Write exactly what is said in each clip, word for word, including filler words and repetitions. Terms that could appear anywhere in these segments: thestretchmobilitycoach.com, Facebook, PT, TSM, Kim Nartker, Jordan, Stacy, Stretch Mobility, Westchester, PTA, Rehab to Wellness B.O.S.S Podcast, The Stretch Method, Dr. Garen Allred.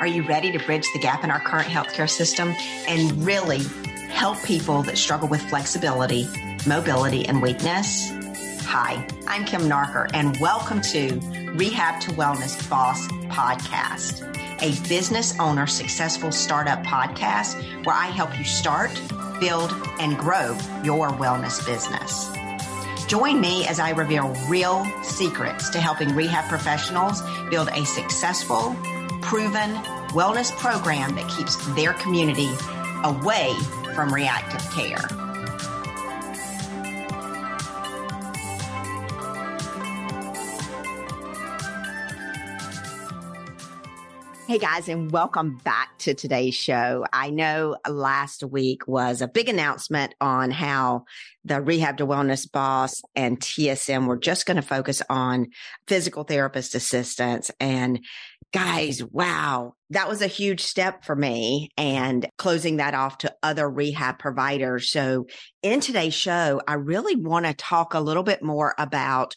Are you ready to bridge the gap in our current healthcare system and really help people that struggle with flexibility, mobility, and weakness? Hi, I'm Kim Nartker, and welcome to Rehab to Wellness B O S S Podcast, a business owner successful startup podcast where I help you start, build, and grow your wellness business. Join me as I reveal real secrets to helping rehab professionals build a successful, proven wellness program that keeps their community away from reactive care. Hey guys, and welcome back to today's show. I know last week was a big announcement on how the Rehab to Wellness B O S S and T S M were just going to focus on physical therapist assistance. And guys, wow, that was a huge step for me and closing that off to other rehab providers. So in today's show, I really want to talk a little bit more about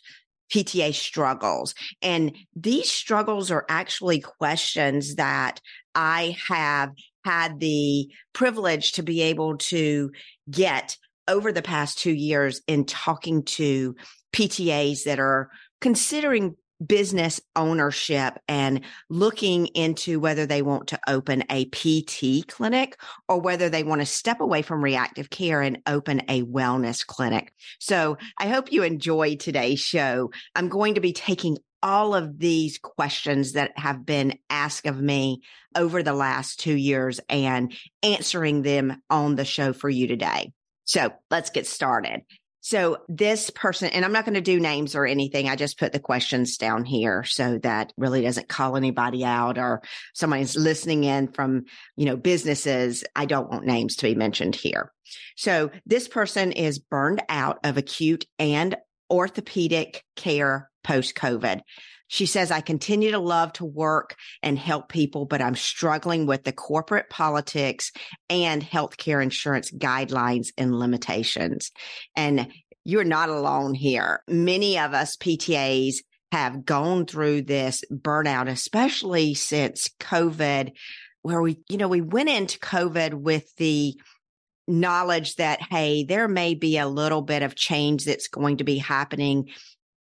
P T A struggles. And these struggles are actually questions that I have had the privilege to be able to get over the past two years in talking to P T As that are considering business ownership and looking into whether they want to open a P T clinic or whether they want to step away from reactive care and open a wellness clinic. So I hope you enjoy today's show. I'm going to be taking all of these questions that have been asked of me over the last two years and answering them on the show for you today. So let's get started. So this person, and I'm not going to do names or anything. I just put the questions down here so that really doesn't call anybody out or somebody's listening in from, you know, businesses. I don't want names to be mentioned here. So this person is burned out of acute and orthopedic care post-COVID. She says, I continue to love to work and help people, but I'm struggling with the corporate politics and healthcare insurance guidelines and limitations. And you're not alone here. Many of us P T As have gone through this burnout, especially since COVID, where we, you know, we went into COVID with the knowledge that, hey, there may be a little bit of change that's going to be happening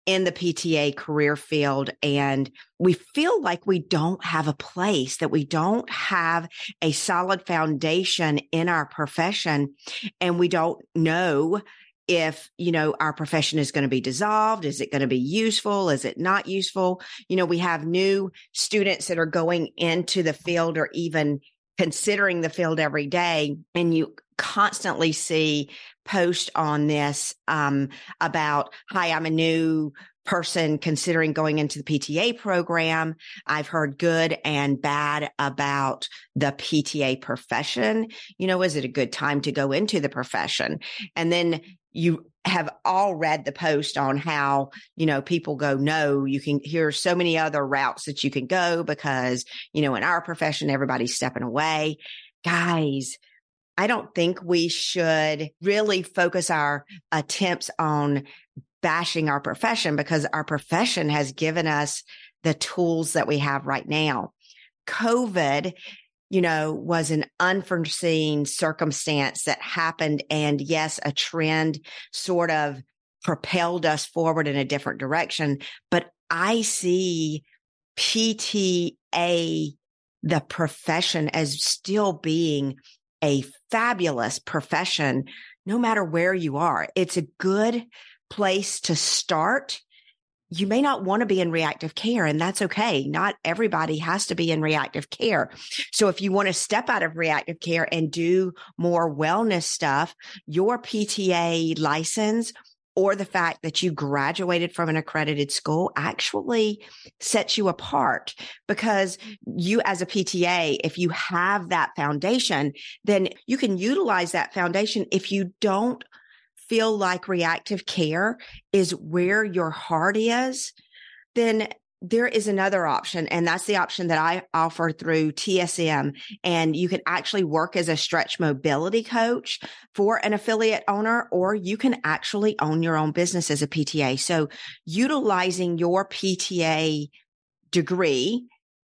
in the P T A career field. And we feel like we don't have a place, that we don't have a solid foundation in our profession. And we don't know if, you know, our profession is going to be dissolved. Is it going to be useful? Is it not useful? You know, we have new students that are going into the field or even considering the field every day. And you constantly see post on this um, about, hi, I'm a new person considering going into the P T A program. I've heard good and bad about the P T A profession. You know, is it a good time to go into the profession? And then you have all read the post on how, you know, people go, no, you can hear so many other routes that you can go because, you know, in our profession, everybody's stepping away. Guys, I don't think we should really focus our attempts on bashing our profession because our profession has given us the tools that we have right now. COVID, you know, was an unforeseen circumstance that happened. And yes, a trend sort of propelled us forward in a different direction. But I see P T A, the profession, as still being a fabulous profession, no matter where you are. It's a good place to start. You may not want to be in reactive care, and that's okay. Not everybody has to be in reactive care. So if you want to step out of reactive care and do more wellness stuff, your P T A license or the fact that you graduated from an accredited school actually sets you apart, because you as a P T A, if you have that foundation, then you can utilize that foundation. If you don't feel like reactive care is where your heart is, then there is another option. And that's the option that I offer through T S M. And you can actually work as a stretch mobility coach for an affiliate owner, or you can actually own your own business as a P T A. So utilizing your P T A degree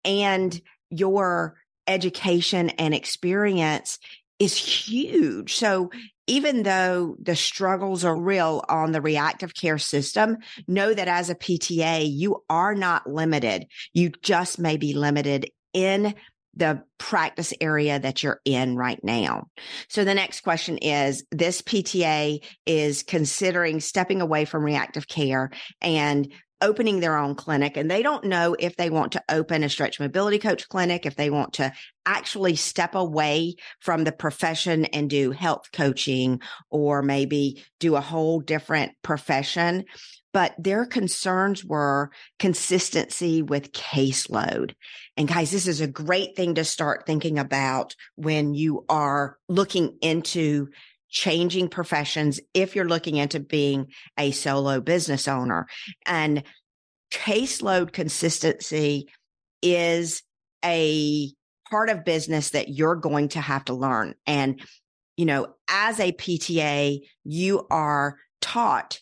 and your education and experience is huge. So even though the struggles are real on the reactive care system, know that as a P T A, you are not limited. You just may be limited in the practice area that you're in right now. So the next question is, this P T A is considering stepping away from reactive care and opening their own clinic, and they don't know if they want to open a stretch mobility coach clinic, if they want to actually step away from the profession and do health coaching or maybe do a whole different profession. But their concerns were consistency with caseload. And guys, this is a great thing to start thinking about when you are looking into changing professions, if you're looking into being a solo business owner. And caseload consistency is a part of business that you're going to have to learn. And, you know, as a P T A, you are taught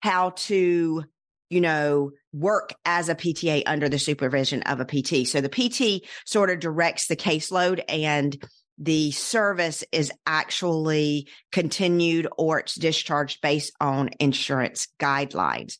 how to, you know, work as a P T A under the supervision of a P T. So the P T sort of directs the caseload, and the service is actually continued or it's discharged based on insurance guidelines.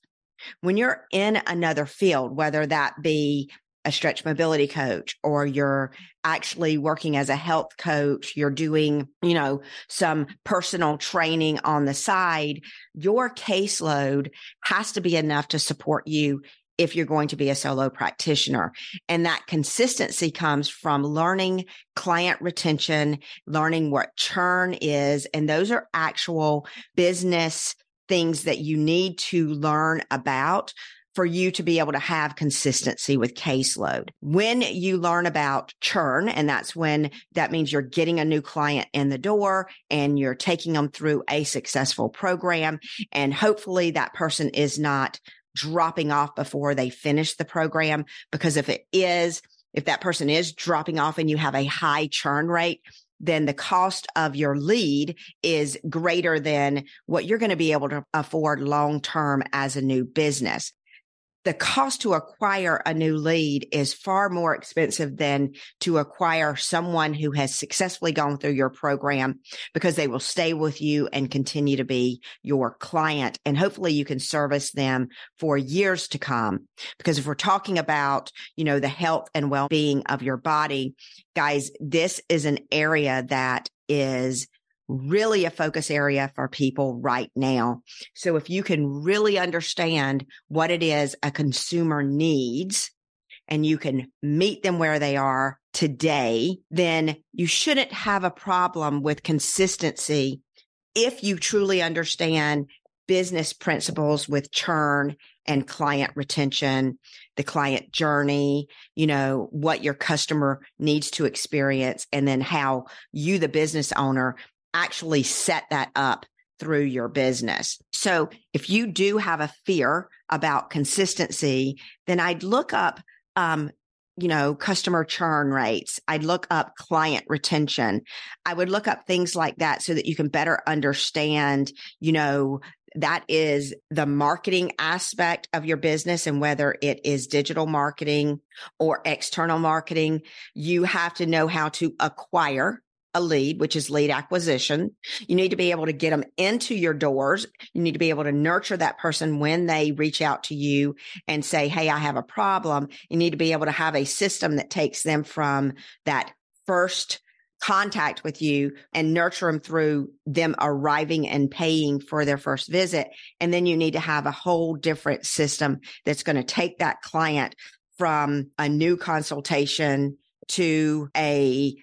When you're in another field, whether that be a stretch mobility coach or you're actually working as a health coach, you're doing, you know, some personal training on the side, your caseload has to be enough to support you if you're going to be a solo practitioner. And that consistency comes from learning client retention, learning what churn is. And those are actual business things that you need to learn about for you to be able to have consistency with caseload. When you learn about churn, and that's when that means you're getting a new client in the door and you're taking them through a successful program, and hopefully that person is not dropping off before they finish the program. Because if it is, if that person is dropping off and you have a high churn rate, then the cost of your lead is greater than what you're going to be able to afford long-term as a new business. The cost to acquire a new lead is far more expensive than to acquire someone who has successfully gone through your program, because they will stay with you and continue to be your client. And hopefully you can service them for years to come. Because if we're talking about, you know, the health and well-being of your body, guys, this is an area that is really a focus area for people right now. So if you can really understand what it is a consumer needs and you can meet them where they are today, then you shouldn't have a problem with consistency if you truly understand business principles with churn and client retention, the client journey, you know, what your customer needs to experience, and then how you, the business owner, actually set that up through your business. So if you do have a fear about consistency, then I'd look up, um, you know, customer churn rates. I'd look up client retention. I would look up things like that so that you can better understand, you know, that is the marketing aspect of your business, and whether it is digital marketing or external marketing, you have to know how to acquire a lead, which is lead acquisition. You need to be able to get them into your doors. You need to be able to nurture that person when they reach out to you and say, hey, I have a problem. You need to be able to have a system that takes them from that first contact with you and nurture them through them arriving and paying for their first visit. And then you need to have a whole different system that's going to take that client from a new consultation to a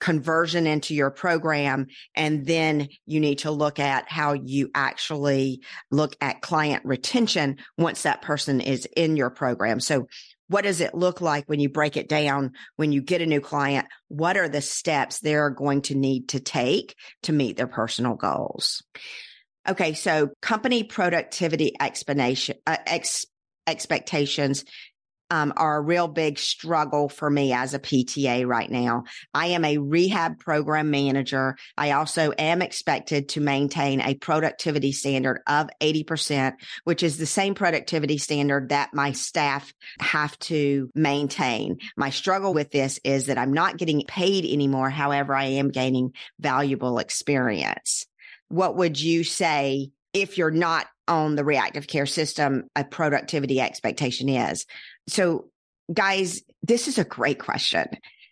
conversion into your program. And then you need to look at how you actually look at client retention once that person is in your program. So what does it look like when you break it down? When you get a new client, what are the steps they're going to need to take to meet their personal goals? Okay, so company productivity explanation, uh, ex- expectations um, are a real big struggle for me as a P T A right now. I am a rehab program manager. I also am expected to maintain a productivity standard of eighty percent, which is the same productivity standard that my staff have to maintain. My struggle with this is that I'm not getting paid anymore. However, I am gaining valuable experience. What would you say if you're not on the reactive care system, a productivity expectation is? So guys, this is a great question.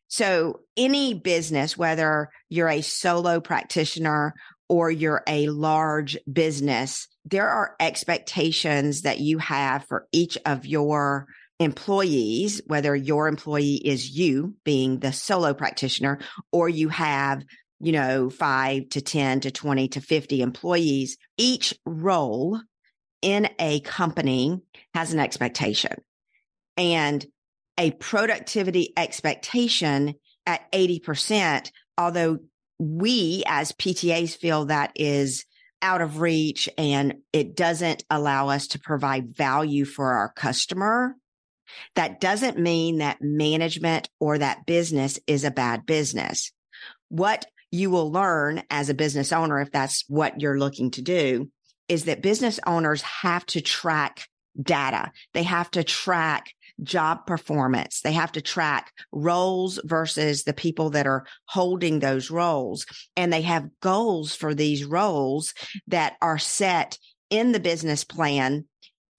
So any business, whether you're a solo practitioner or you're a large business, there are expectations that you have for each of your employees, whether your employee is you being the solo practitioner, or you have you know, five to ten to twenty to fifty employees. Each role in a company has an expectation, and a productivity expectation at eighty percent, although we as P T As feel that is out of reach and it doesn't allow us to provide value for our customer. That doesn't mean that management or that business is a bad business. What you will learn as a business owner, if that's what you're looking to do, is that business owners have to track data. They have to track job performance. They have to track roles versus the people that are holding those roles. And they have goals for these roles that are set in the business plan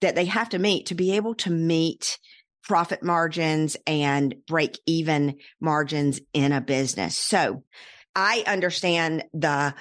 that they have to meet to be able to meet profit margins and break even margins in a business. So I understand the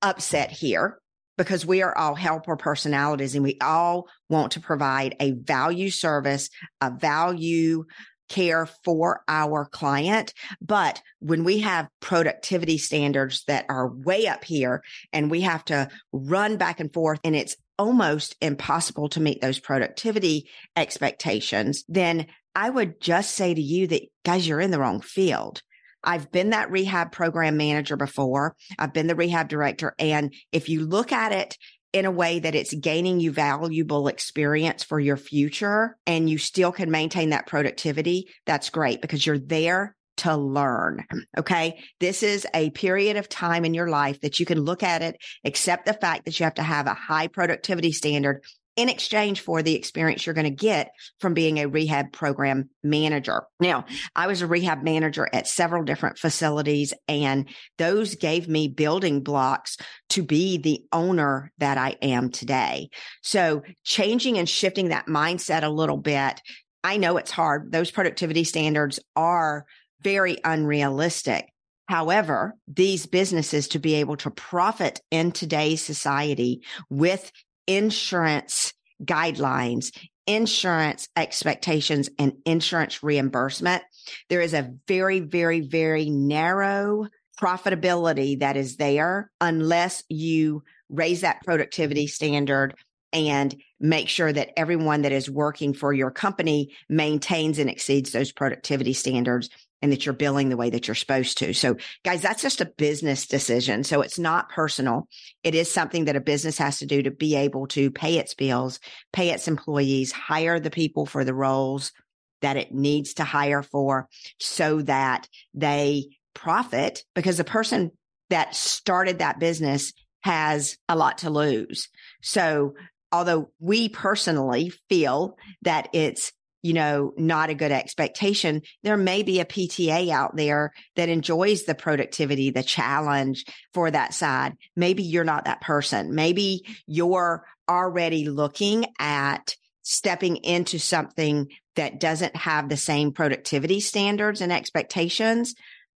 upset here because we are all helper personalities and we all want to provide a value service, a value care for our client. But when we have productivity standards that are way up here and we have to run back and forth and it's almost impossible to meet those productivity expectations, then I would just say to you that, guys, you're in the wrong field. I've been that rehab program manager before. I've been the rehab director. And if you look at it in a way that it's gaining you valuable experience for your future and you still can maintain that productivity, that's great because you're there to learn. Okay. This is a period of time in your life that you can look at it, accept the fact that you have to have a high productivity standard in exchange for the experience you're going to get from being a rehab program manager. Now, I was a rehab manager at several different facilities, and those gave me building blocks to be the owner that I am today. So changing and shifting that mindset a little bit, I know it's hard. Those productivity standards are very unrealistic. However, these businesses, to be able to profit in today's society with insurance guidelines, insurance expectations, and insurance reimbursement, there is a very, very, very narrow profitability that is there unless you raise that productivity standard and make sure that everyone that is working for your company maintains and exceeds those productivity standards and that you're billing the way that you're supposed to. So guys, that's just a business decision. So it's not personal. It is something that a business has to do to be able to pay its bills, pay its employees, hire the people for the roles that it needs to hire for so that they profit, because the person that started that business has a lot to lose. So although we personally feel that it's you know, not a good expectation, there may be a P T A out there that enjoys the productivity, the challenge for that side. Maybe you're not that person. Maybe you're already looking at stepping into something that doesn't have the same productivity standards and expectations,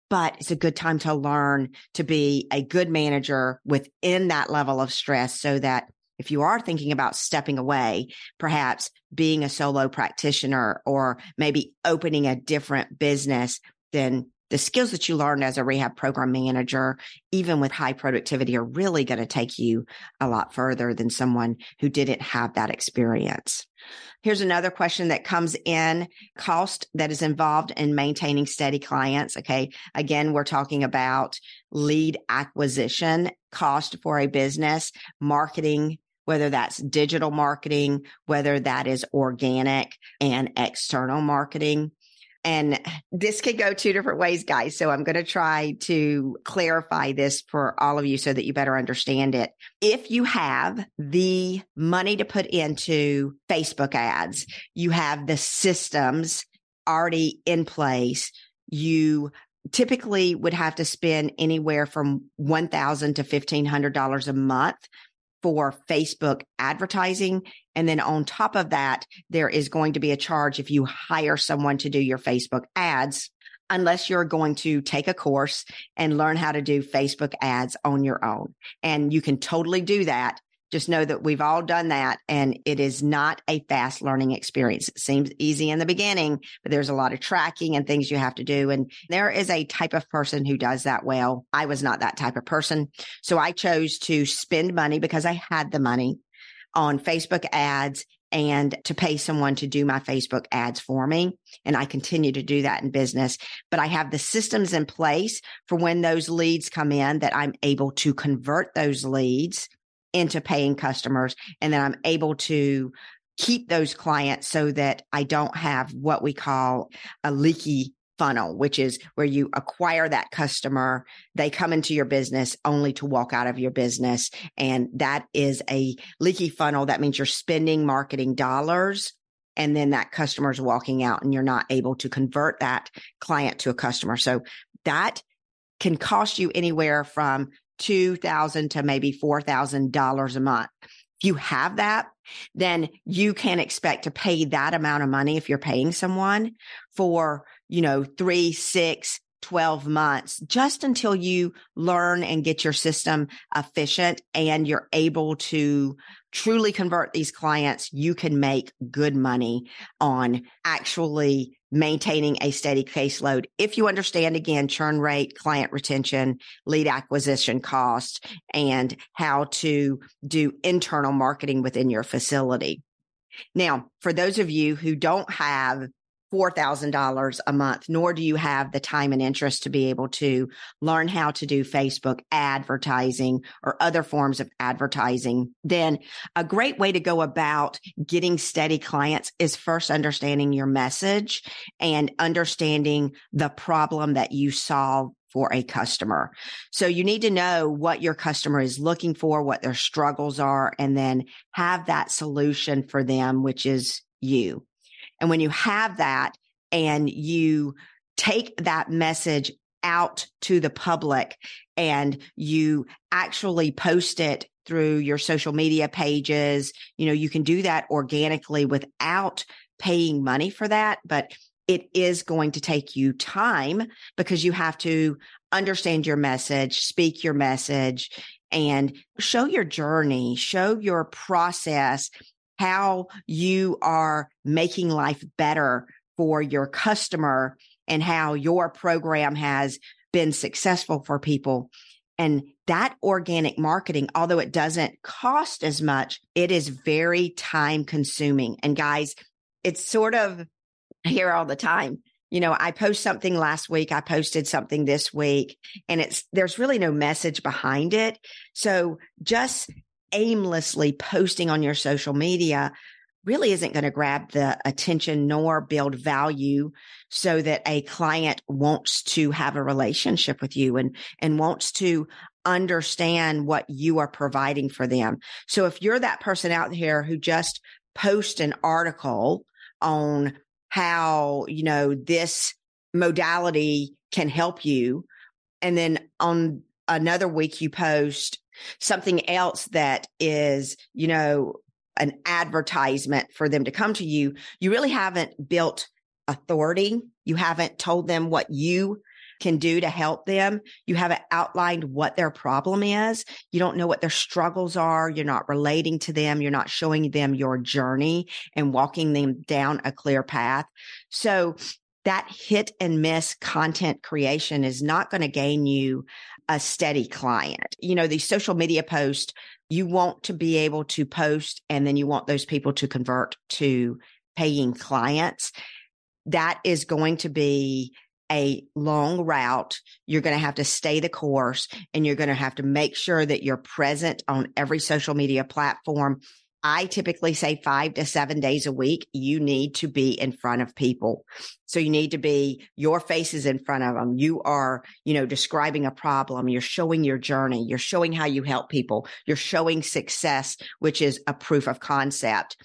but it's a good time to learn to be a good manager within that level of stress so that if you are thinking about stepping away, perhaps being a solo practitioner or maybe opening a different business, then the skills that you learned as a rehab program manager, even with high productivity, are really going to take you a lot further than someone who didn't have that experience. Here's another question that comes in: cost that is involved in maintaining steady clients. Okay. Again, we're talking about lead acquisition cost for a business, marketing whether that's digital marketing, whether that is organic and external marketing. And this could go two different ways, guys. So I'm going to try to clarify this for all of you so that you better understand it. If you have the money to put into Facebook ads, you have the systems already in place, you typically would have to spend anywhere from one thousand dollars to fifteen hundred dollars a month for Facebook advertising. And then on top of that, there is going to be a charge if you hire someone to do your Facebook ads, unless you're going to take a course and learn how to do Facebook ads on your own. And you can totally do that. Just know that we've all done that, and it is not a fast learning experience. It seems easy in the beginning, but there's a lot of tracking and things you have to do. And there is a type of person who does that well. I was not that type of person. So I chose to spend money because I had the money on Facebook ads and to pay someone to do my Facebook ads for me. And I continue to do that in business, but I have the systems in place for when those leads come in that I'm able to convert those leads into paying customers. And then I'm able to keep those clients so that I don't have what we call a leaky funnel, which is where you acquire that customer, they come into your business only to walk out of your business. And that is a leaky funnel. That means you're spending marketing dollars and then that customer's walking out and you're not able to convert that client to a customer. So that can cost you anywhere from two thousand dollars to maybe four thousand dollars a month. If you have that, then you can expect to pay that amount of money if you're paying someone for, you know, three, six, twelve months, just until you learn and get your system efficient and you're able to truly convert these clients. You can make good money on actually maintaining a steady caseload. If you understand, again, churn rate, client retention, lead acquisition costs, and how to do internal marketing within your facility. Now, for those of you who don't have four thousand dollars a month, nor do you have the time and interest to be able to learn how to do Facebook advertising or other forms of advertising, then a great way to go about getting steady clients is first understanding your message and understanding the problem that you solve for a customer. So you need to know what your customer is looking for, what their struggles are, and then have that solution for them, which is you. And when you have that and you take that message out to the public and you actually post it through your social media pages, you know, you can do that organically without paying money for that. But it is going to take you time because you have to understand your message, speak your message, and show your journey, show your process, how you are making life better for your customer and how your program has been successful for people. And that organic marketing, although it doesn't cost as much, it is very time consuming. And guys, it's sort of here all the time. You know, I post something last week, I posted something this week, and it's there's really no message behind it. So just aimlessly posting on your social media really isn't going to grab the attention nor build value so that a client wants to have a relationship with you and, and wants to understand what you are providing for them. So if you're that person out there who just posts an article on how, you know, this modality can help you, and then on another week you post something else that is, you know, an advertisement for them to come to you, you really haven't built authority. You haven't told them what you can do to help them. You haven't outlined what their problem is. You don't know what their struggles are. You're not relating to them. You're not showing them your journey and walking them down a clear path. So that hit and miss content creation is not going to gain you a steady client. You know, these social media posts, you want to be able to post, and then you want those people to convert to paying clients. That is going to be a long route. You're going to have to stay the course, and you're going to have to make sure that you're present on every social media platform. I typically say five to seven days a week, you need to be in front of people. So you need to be, your face is in front of them. You are, you know, describing a problem. You're showing your journey. You're showing how you help people. You're showing success, which is a proof of concept.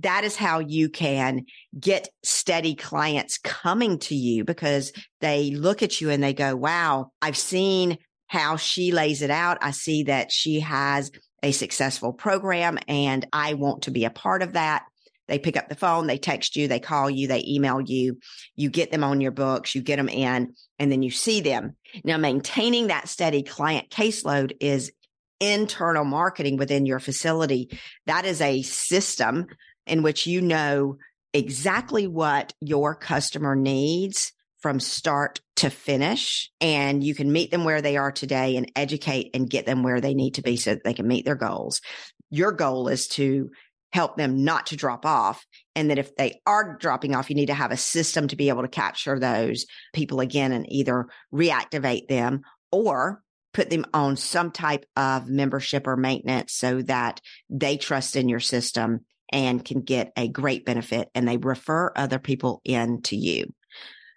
That is how you can get steady clients coming to you, because they look at you and they go, wow, I've seen how she lays it out. I see that she has a successful program and I want to be a part of that. They pick up the phone, they text you, they call you, they email you, you get them on your books, you get them in, and then you see them. Now, maintaining that steady client caseload is internal marketing within your facility. That is a system in which you know exactly what your customer needs from start to finish, and you can meet them where they are today and educate and get them where they need to be so that they can meet their goals. Your goal is to help them not to drop off. And that if they are dropping off, you need to have a system to be able to capture those people again and either reactivate them or put them on some type of membership or maintenance so that they trust in your system and can get a great benefit and they refer other people in to you.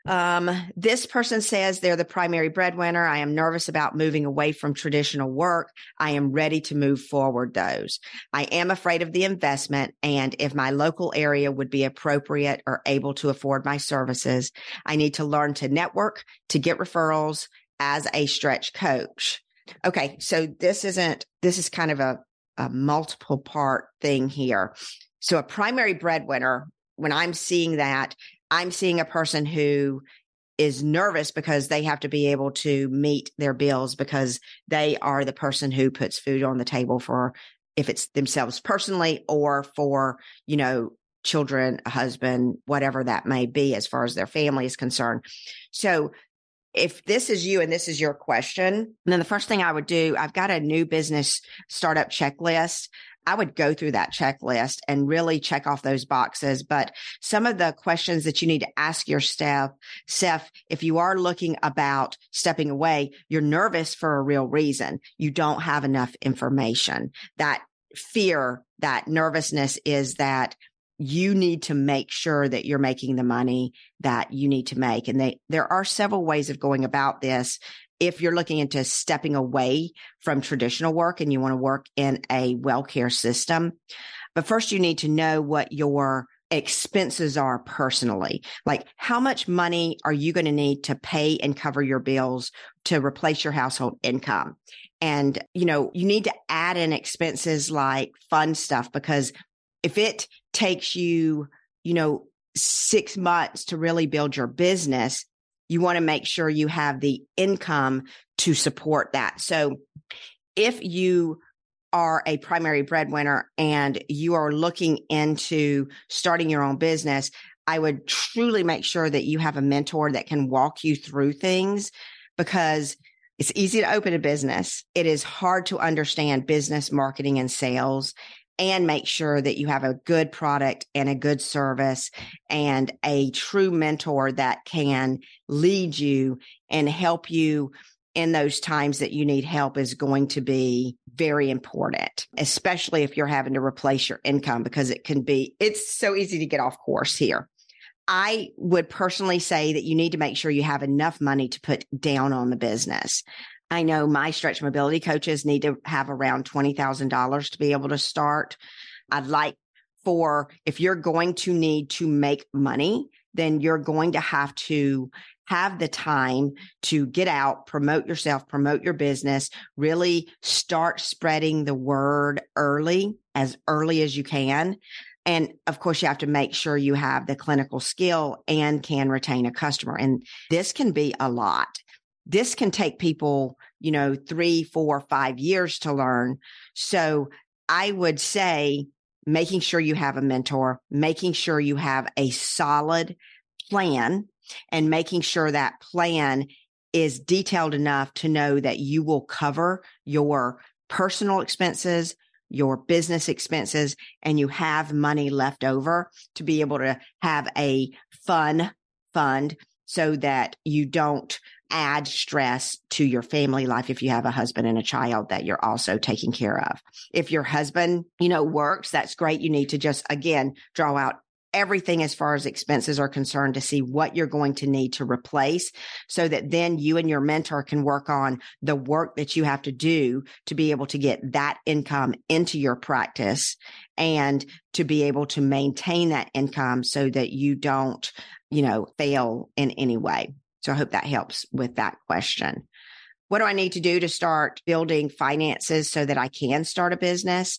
Um, this person says they're the primary breadwinner. I am nervous about moving away from traditional work. I am ready to move forward those. I am afraid of the investment and if my local area would be appropriate or able to afford my services. I need to learn to network, to get referrals as a stretch coach. Okay. So this isn't, this is kind of a, a multiple part thing here. So a primary breadwinner, when I'm seeing that, I'm seeing a person who is nervous because they have to be able to meet their bills because they are the person who puts food on the table for, if it's themselves personally or for, you know, children, a husband, whatever that may be, as far as their family is concerned. So if this is you and this is your question, then the first thing I would do, I've got a new business startup checklist. I would go through that checklist and really check off those boxes. But some of the questions that you need to ask yourself, Seth, if you are looking about stepping away, you're nervous for a real reason. You don't have enough information. That fear, that nervousness is that you need to make sure that you're making the money that you need to make. And they, there are several ways of going about this. If you're looking into stepping away from traditional work and you want to work in a well-care system, but first you need to know what your expenses are personally. Like, how much money are you going to need to pay and cover your bills to replace your household income? And, you know, you need to add in expenses like fun stuff, because if it takes you, you know, six months to really build your business, you want to make sure you have the income to support that. So if you are a primary breadwinner and you are looking into starting your own business, I would truly make sure that you have a mentor that can walk you through things, because it's easy to open a business. It is hard to understand business, marketing, and sales, and make sure that you have a good product and a good service and a true mentor that can lead you and help you in those times that you need help is going to be very important, especially if you're having to replace your income, because it can be, it's so easy to get off course here. I would personally say that you need to make sure you have enough money to put down on the business. I know my stretch mobility coaches need to have around twenty thousand dollars to be able to start. I'd like for, if you're going to need to make money, then you're going to have to have the time to get out, promote yourself, promote your business, really start spreading the word early, as early as you can. And of course, you have to make sure you have the clinical skill and can retain a customer. And this can be a lot. This can take people, you know, three, four, five years to learn. So I would say making sure you have a mentor, making sure you have a solid plan, and making sure that plan is detailed enough to know that you will cover your personal expenses, your business expenses, and you have money left over to be able to have a fun fund so that you don't add stress to your family life. If you have a husband and a child that you're also taking care of, if your husband, you know, works, that's great. You need to just, again, draw out everything as far as expenses are concerned to see what you're going to need to replace so that then you and your mentor can work on the work that you have to do to be able to get that income into your practice and to be able to maintain that income so that you don't, you know, fail in any way. So I hope that helps with that question. What do I need to do to start building finances so that I can start a business?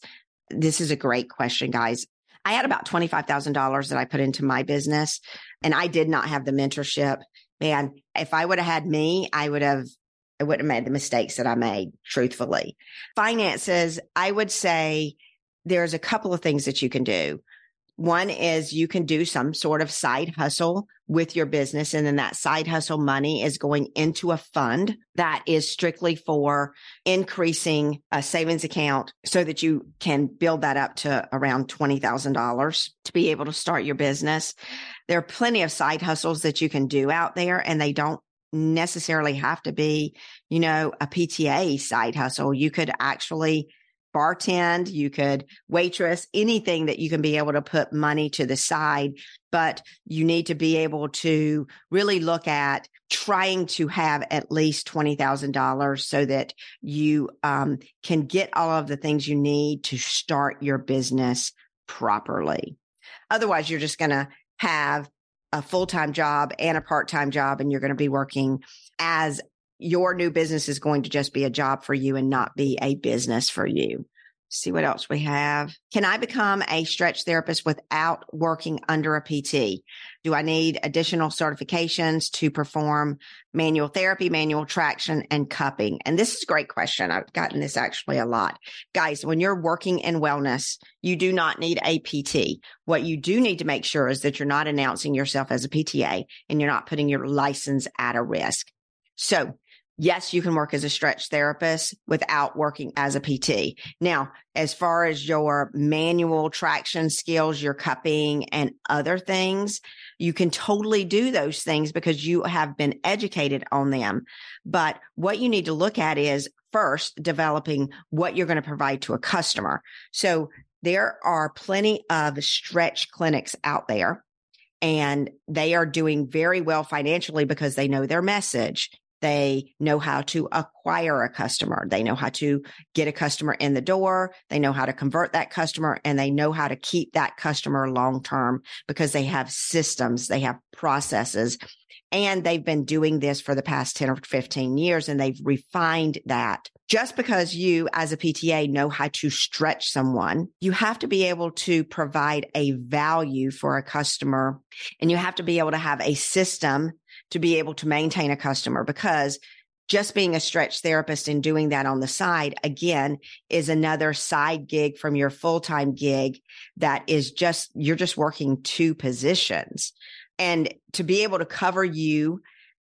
This is a great question, guys. I had about twenty-five thousand dollars that I put into my business, and I did not have the mentorship. Man, if I would have had me, I would have, I wouldn't have made the mistakes that I made, truthfully. Finances, I would say there's a couple of things that you can do. One is you can do some sort of side hustle with your business, and then that side hustle money is going into a fund that is strictly for increasing a savings account so that you can build that up to around twenty thousand dollars to be able to start your business. There are plenty of side hustles that you can do out there, and they don't necessarily have to be, you know, a P T A side hustle. You could actually bartend, you could waitress, anything that you can be able to put money to the side, but you need to be able to really look at trying to have at least twenty thousand dollars so that you um, can get all of the things you need to start your business properly. Otherwise, you're just going to have a full-time job and a part-time job, and you're going to be working as your new business is going to just be a job for you and not be a business for you. See what else we have. Can I become a stretch therapist without working under a P T? Do I need additional certifications to perform manual therapy, manual traction, and cupping? And this is a great question. I've gotten this actually a lot. Guys, when you're working in wellness, you do not need a P T. What you do need to make sure is that you're not announcing yourself as a P T A and you're not putting your license at a risk. So, yes, you can work as a stretch therapist without working as a P T. Now, as far as your manual traction skills, your cupping and other things, you can totally do those things because you have been educated on them. But what you need to look at is first developing what you're going to provide to a customer. So there are plenty of stretch clinics out there, and they are doing very well financially because they know their message. They know how to acquire a customer. They know how to get a customer in the door. They know how to convert that customer, and they know how to keep that customer long-term because they have systems, they have processes, and they've been doing this for the past ten or fifteen years, and they've refined that. Just because you as a P T A know how to stretch someone, you have to be able to provide a value for a customer, and you have to be able to have a system to be able to maintain a customer, because just being a stretch therapist and doing that on the side, again, is another side gig from your full-time gig that is just, you're just working two positions. And to be able to cover you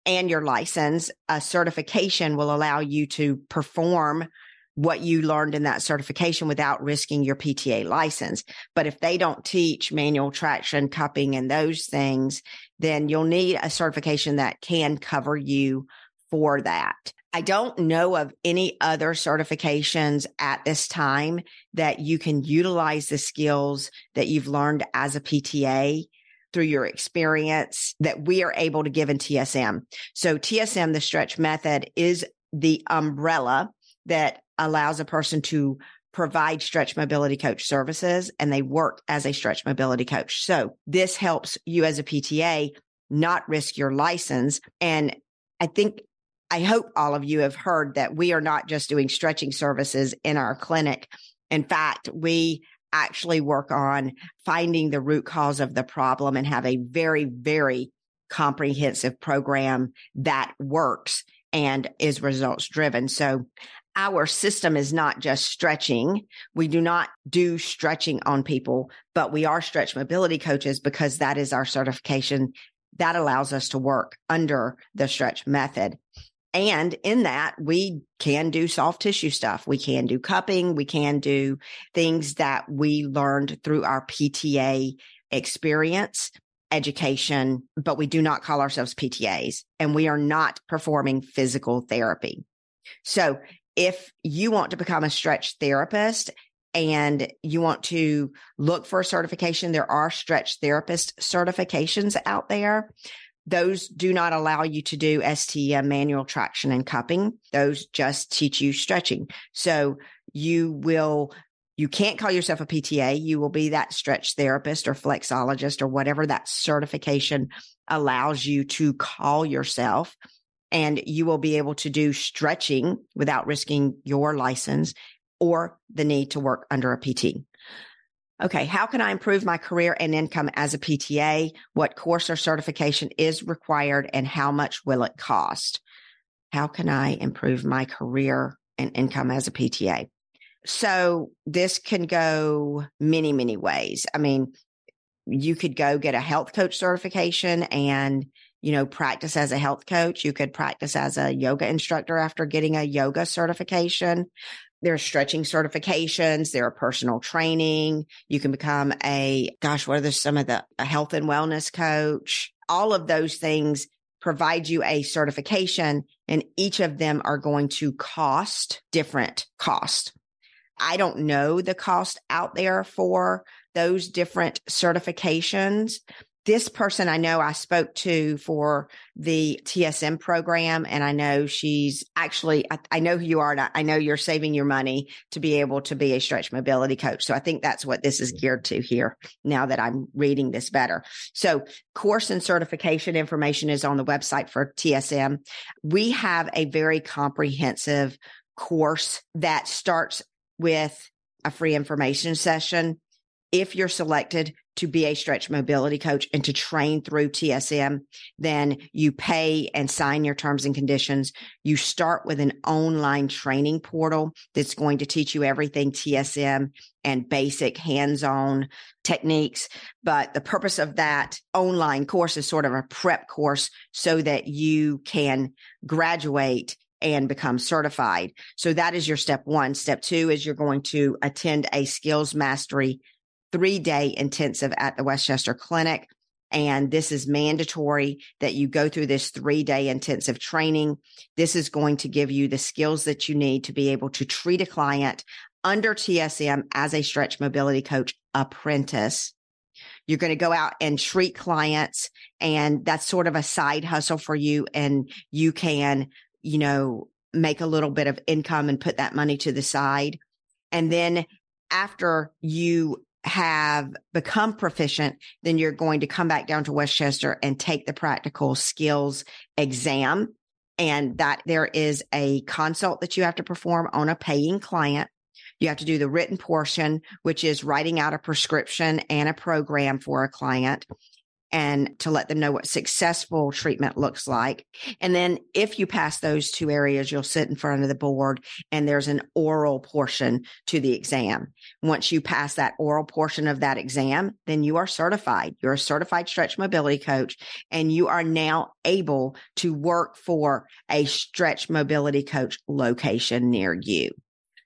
and your license, a certification will allow you to perform what you learned in that certification without risking your P T A license. But if they don't teach manual traction, cupping, and those things, then you'll need a certification that can cover you for that. I don't know of any other certifications at this time that you can utilize the skills that you've learned as a P T A through your experience that we are able to give in T S M. So T S M, the Stretch Method, is the umbrella that allows a person to provide stretch mobility coach services, and they work as a stretch mobility coach. So this helps you as a P T A not risk your license. And I think, I hope all of you have heard that we are not just doing stretching services in our clinic. In fact, we actually work on finding the root cause of the problem and have a very, very comprehensive program that works and is results driven. So our system is not just stretching. We do not do stretching on people, but we are stretch mobility coaches because that is our certification that allows us to work under the Stretch Method. And in that, we can do soft tissue stuff. We can do cupping. We can do things that we learned through our P T A experience education, but we do not call ourselves P T As, and we are not performing physical therapy. So if you want to become a stretch therapist and you want to look for a certification, there are stretch therapist certifications out there. Those do not allow you to do S T M, manual traction and cupping. Those just teach you stretching. So you will, you can't call yourself a P T A. You will be that stretch therapist or flexologist or whatever that certification allows you to call yourself. And you will be able to do stretching without risking your license or the need to work under a P T. Okay, how can I improve my career and income as a P T A? What course or certification is required and how much will it cost? How can I improve my career and income as a P T A? So this can go many, many ways. I mean, you could go get a health coach certification and, you know, practice as a health coach. You could practice as a yoga instructor after getting a yoga certification. There are stretching certifications. There are personal training. You can become a, gosh, what are some of the a health and wellness coach? All of those things provide you a certification, and each of them are going to cost different cost. I don't know the cost out there for those different certifications. This person I know I spoke to for the T S M program, and I know she's actually, I, I know who you are, and I, I know you're saving your money to be able to be a stretch mobility coach. So I think that's what this is geared to here now that I'm reading this better. So course and certification information is on the website for T S M. We have a very comprehensive course that starts with a free information session. If you're selected to be a stretch mobility coach and to train through T S M, then you pay and sign your terms and conditions. You start with an online training portal that's going to teach you everything T S M and basic hands-on techniques. But the purpose of that online course is sort of a prep course so that you can graduate and become certified. So that is your step one. Step two is you're going to attend a skills mastery three-day intensive at the Westchester Clinic. And this is mandatory that you go through this three-day intensive training. This is going to give you the skills that you need to be able to treat a client under T S M as a stretch mobility coach apprentice. You're going to go out and treat clients, and that's sort of a side hustle for you. And you can, you know, make a little bit of income and put that money to the side. And then after you have become proficient, then you're going to come back down to Westchester and take the practical skills exam. And that there is a consult that you have to perform on a paying client. You have to do the written portion, which is writing out a prescription and a program for a client and to let them know what successful treatment looks like. And then if you pass those two areas, you'll sit in front of the board and there's an oral portion to the exam. Once you pass that oral portion of that exam, then you are certified. You're a certified stretch mobility coach, and you are now able to work for a stretch mobility coach location near you.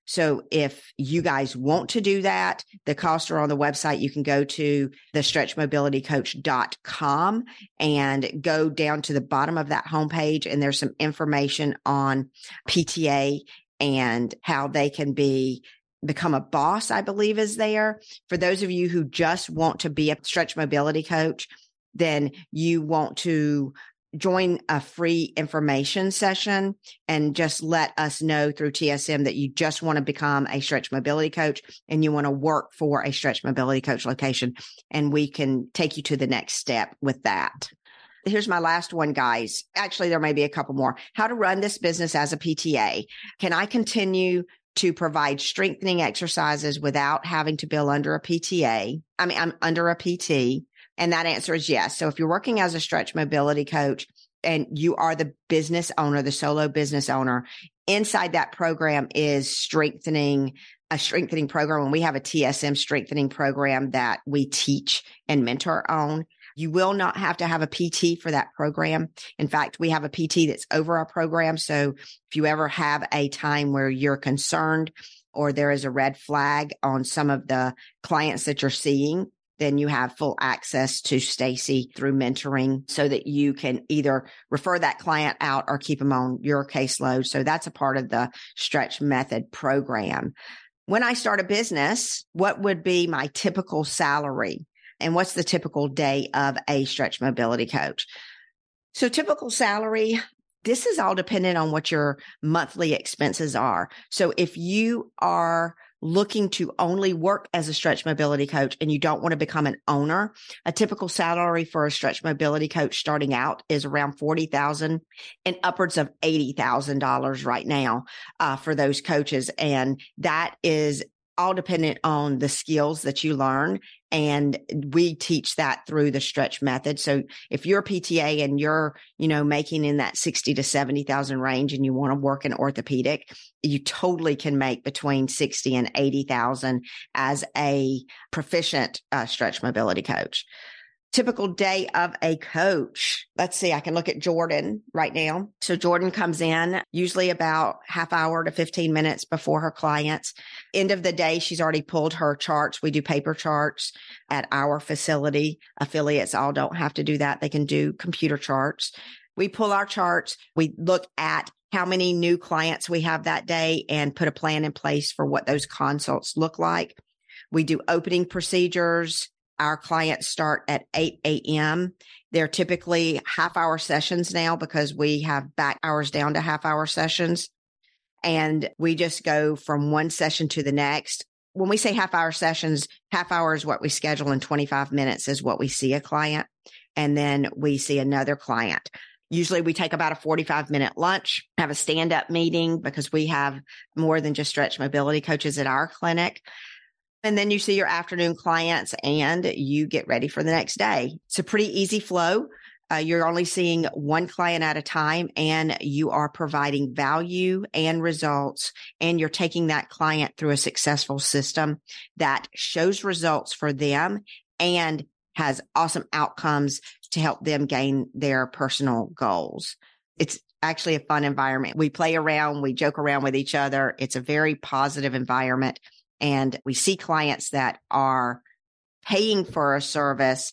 So if you guys want to do that, the costs are on the website. You can go to the stretch mobility coach dot com and go down to the bottom of that homepage, and there's some information on P T A and how they can be become a boss, I believe is there. For those of you who just want to be a stretch mobility coach, then you want to join a free information session and just let us know through T S M that you just want to become a stretch mobility coach and you want to work for a stretch mobility coach location. And we can take you to the next step with that. Here's my last one, guys. Actually, there may be a couple more. How to run this business as a P T A. Can I continue to provide strengthening exercises without having to bill under a P T A? I mean, I'm under a P T. And that answer is yes. So if you're working as a stretch mobility coach and you are the business owner, the solo business owner, inside that program is strengthening, a strengthening program. And we have a T S M strengthening program that we teach and mentor on. You will not have to have a P T for that program. In fact, we have a P T that's over our program. So if you ever have a time where you're concerned or there is a red flag on some of the clients that you're seeing, then you have full access to Stacy through mentoring so that you can either refer that client out or keep them on your caseload. So that's a part of the Stretch Method program. When I start a business, what would be my typical salary? And what's the typical day of a stretch mobility coach? So typical salary, this is all dependent on what your monthly expenses are. So if you are looking to only work as a stretch mobility coach and you don't want to become an owner, a typical salary for a stretch mobility coach starting out is around forty thousand dollars and upwards of eighty thousand dollars right now uh, for those coaches. And that is all dependent on the skills that you learn. And we teach that through the stretch method. So if you're a P T A and you're, you know, making in that sixty to seventy thousand range and you want to work in orthopedic, you totally can make between sixty and eighty thousand as a proficient uh, stretch mobility coach. Typical day of a coach. Let's see, I can look at Jordan right now. So Jordan comes in usually about half hour to fifteen minutes before her clients. End of the day, she's already pulled her charts. We do paper charts at our facility. Affiliates all don't have to do that. They can do computer charts. We pull our charts. We look at how many new clients we have that day and put a plan in place for what those consults look like. We do opening procedures. Our clients start at eight a.m. They're typically half hour sessions now because we have back hours down to half hour sessions. And we just go from one session to the next. When we say half hour sessions, half hour is what we schedule and twenty-five minutes is what we see a client. And then we see another client. Usually we take about a forty-five minute lunch, have a stand-up meeting because we have more than just stretch mobility coaches at our clinic. And then you see your afternoon clients and you get ready for the next day. It's a pretty easy flow. Uh, you're only seeing one client at a time and you are providing value and results. And you're taking that client through a successful system that shows results for them and has awesome outcomes to help them gain their personal goals. It's actually a fun environment. We play around, we joke around with each other. It's a very positive environment. And we see clients that are paying for a service,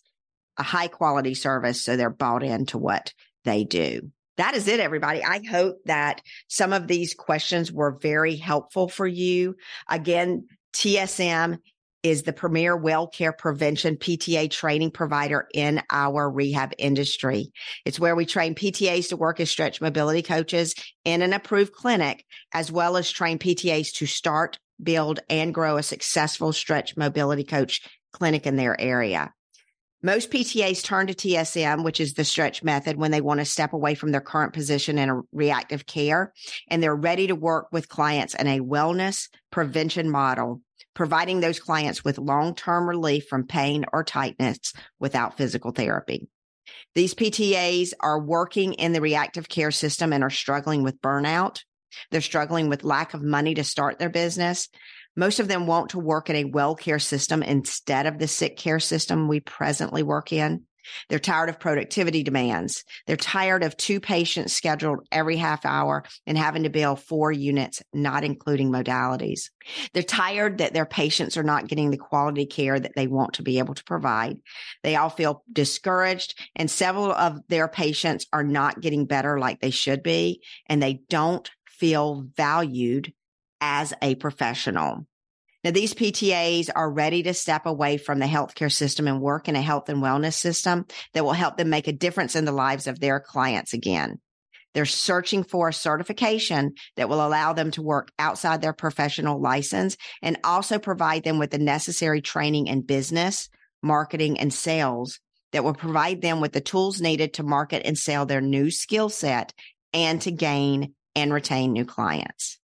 a high quality service, so they're bought into what they do. That is it, everybody. I hope that some of these questions were very helpful for you. Again, T S M is the premier well care prevention P T A training provider in our rehab industry. It's where we train P T As to work as stretch mobility coaches in an approved clinic, as well as train P T As to start, build, and grow a successful stretch mobility coach clinic in their area. Most P T As turn to T S M, which is the stretch method, when they want to step away from their current position in a reactive care, and they're ready to work with clients in a wellness prevention model, providing those clients with long-term relief from pain or tightness without physical therapy. These P T As are working in the reactive care system and are struggling with burnout. They're struggling with lack of money to start their business. Most of them want to work in a well-care system instead of the sick care system we presently work in. They're tired of productivity demands. They're tired of two patients scheduled every half hour and having to bill four units, not including modalities. They're tired that their patients are not getting the quality care that they want to be able to provide. They all feel discouraged, and several of their patients are not getting better like they should be, and they don't feel valued as a professional. Now, these P T As are ready to step away from the healthcare system and work in a health and wellness system that will help them make a difference in the lives of their clients again. They're searching for a certification that will allow them to work outside their professional license and also provide them with the necessary training in business, marketing, and sales that will provide them with the tools needed to market and sell their new skill set and to gain and retain new clients.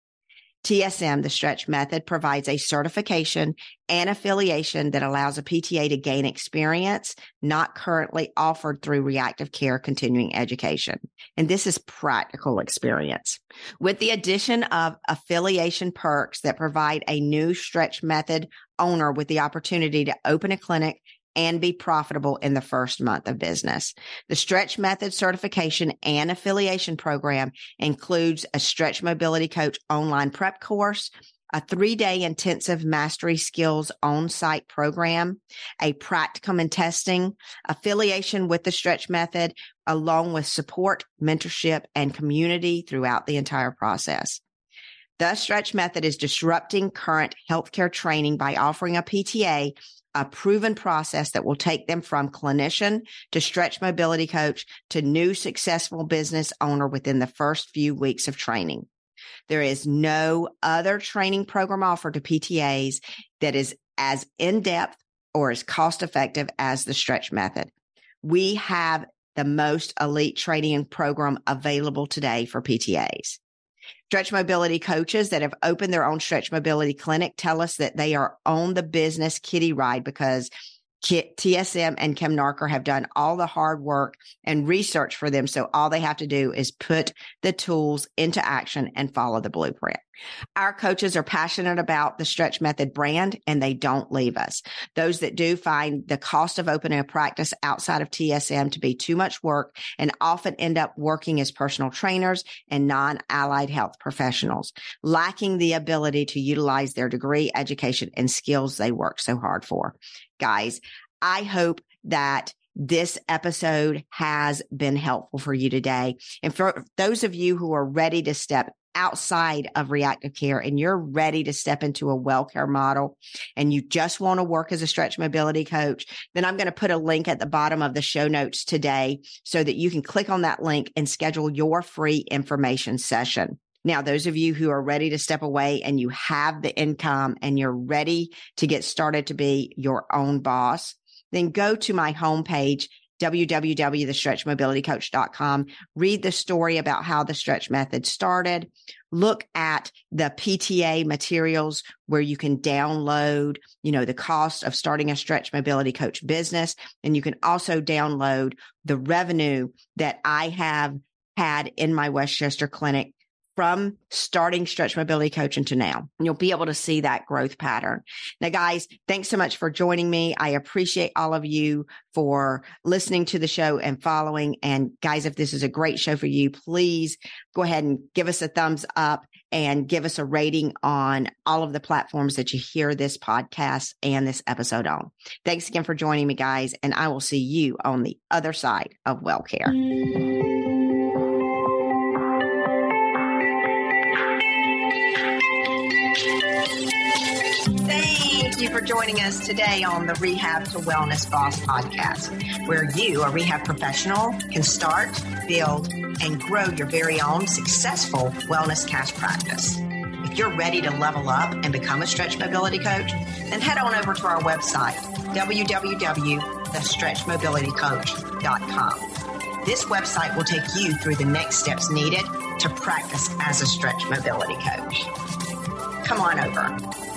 T S M, the Stretch Method, provides a certification and affiliation that allows a P T A to gain experience not currently offered through reactive care continuing education. And this is practical experience. With the addition of affiliation perks that provide a new Stretch Method owner with the opportunity to open a clinic and be profitable in the first month of business. The Stretch Method certification and affiliation program includes a stretch mobility coach online prep course, a three-day intensive mastery skills on-site program, a practicum and testing, affiliation with the Stretch Method, along with support, mentorship, and community throughout the entire process. The Stretch Method is disrupting current healthcare training by offering a P T A a proven process that will take them from clinician to stretch mobility coach to new successful business owner within the first few weeks of training. There is no other training program offered to P T As that is as in-depth or as cost-effective as the Stretch Method. We have the most elite training program available today for P T As. Stretch mobility coaches that have opened their own stretch mobility clinic tell us that they are on the business kiddie ride because T S M and Kim Nartker have done all the hard work and research for them. So all they have to do is put the tools into action and follow the blueprint. Our coaches are passionate about the Stretch Method brand, and they don't leave us. Those that do find the cost of opening a practice outside of T S M to be too much work and often end up working as personal trainers and non-allied health professionals, lacking the ability to utilize their degree, education, and skills they work so hard for. Guys, I hope that this episode has been helpful for you today. And for those of you who are ready to step outside of reactive care and you're ready to step into a well care model and you just want to work as a stretch mobility coach, then I'm going to put a link at the bottom of the show notes today so that you can click on that link and schedule your free information session. Now, those of you who are ready to step away and you have the income and you're ready to get started to be your own boss, then go to my homepage, w w w dot the stretch mobility coach dot com. Read the story about how the Stretch Method started. Look at the P T A materials where you can download, you know, the cost of starting a stretch mobility coach business. And you can also download the revenue that I have had in my Westchester clinic from starting stretch mobility coaching to now. And you'll be able to see that growth pattern. Now, guys, thanks so much for joining me. I appreciate all of you for listening to the show and following. And guys, if this is a great show for you, please go ahead and give us a thumbs up and give us a rating on all of the platforms that you hear this podcast and this episode on. Thanks again for joining me, guys. And I will see you on the other side of well care. Thank you for joining us today on the Rehab to Wellness B O S S Podcast, where you, a rehab professional, can start, build, and grow your very own successful wellness cash practice. If you're ready to level up and become a stretch mobility coach, then head on over to our website, w w w dot the stretch mobility coach dot com. This website will take you through the next steps needed to practice as a stretch mobility coach. Come on over.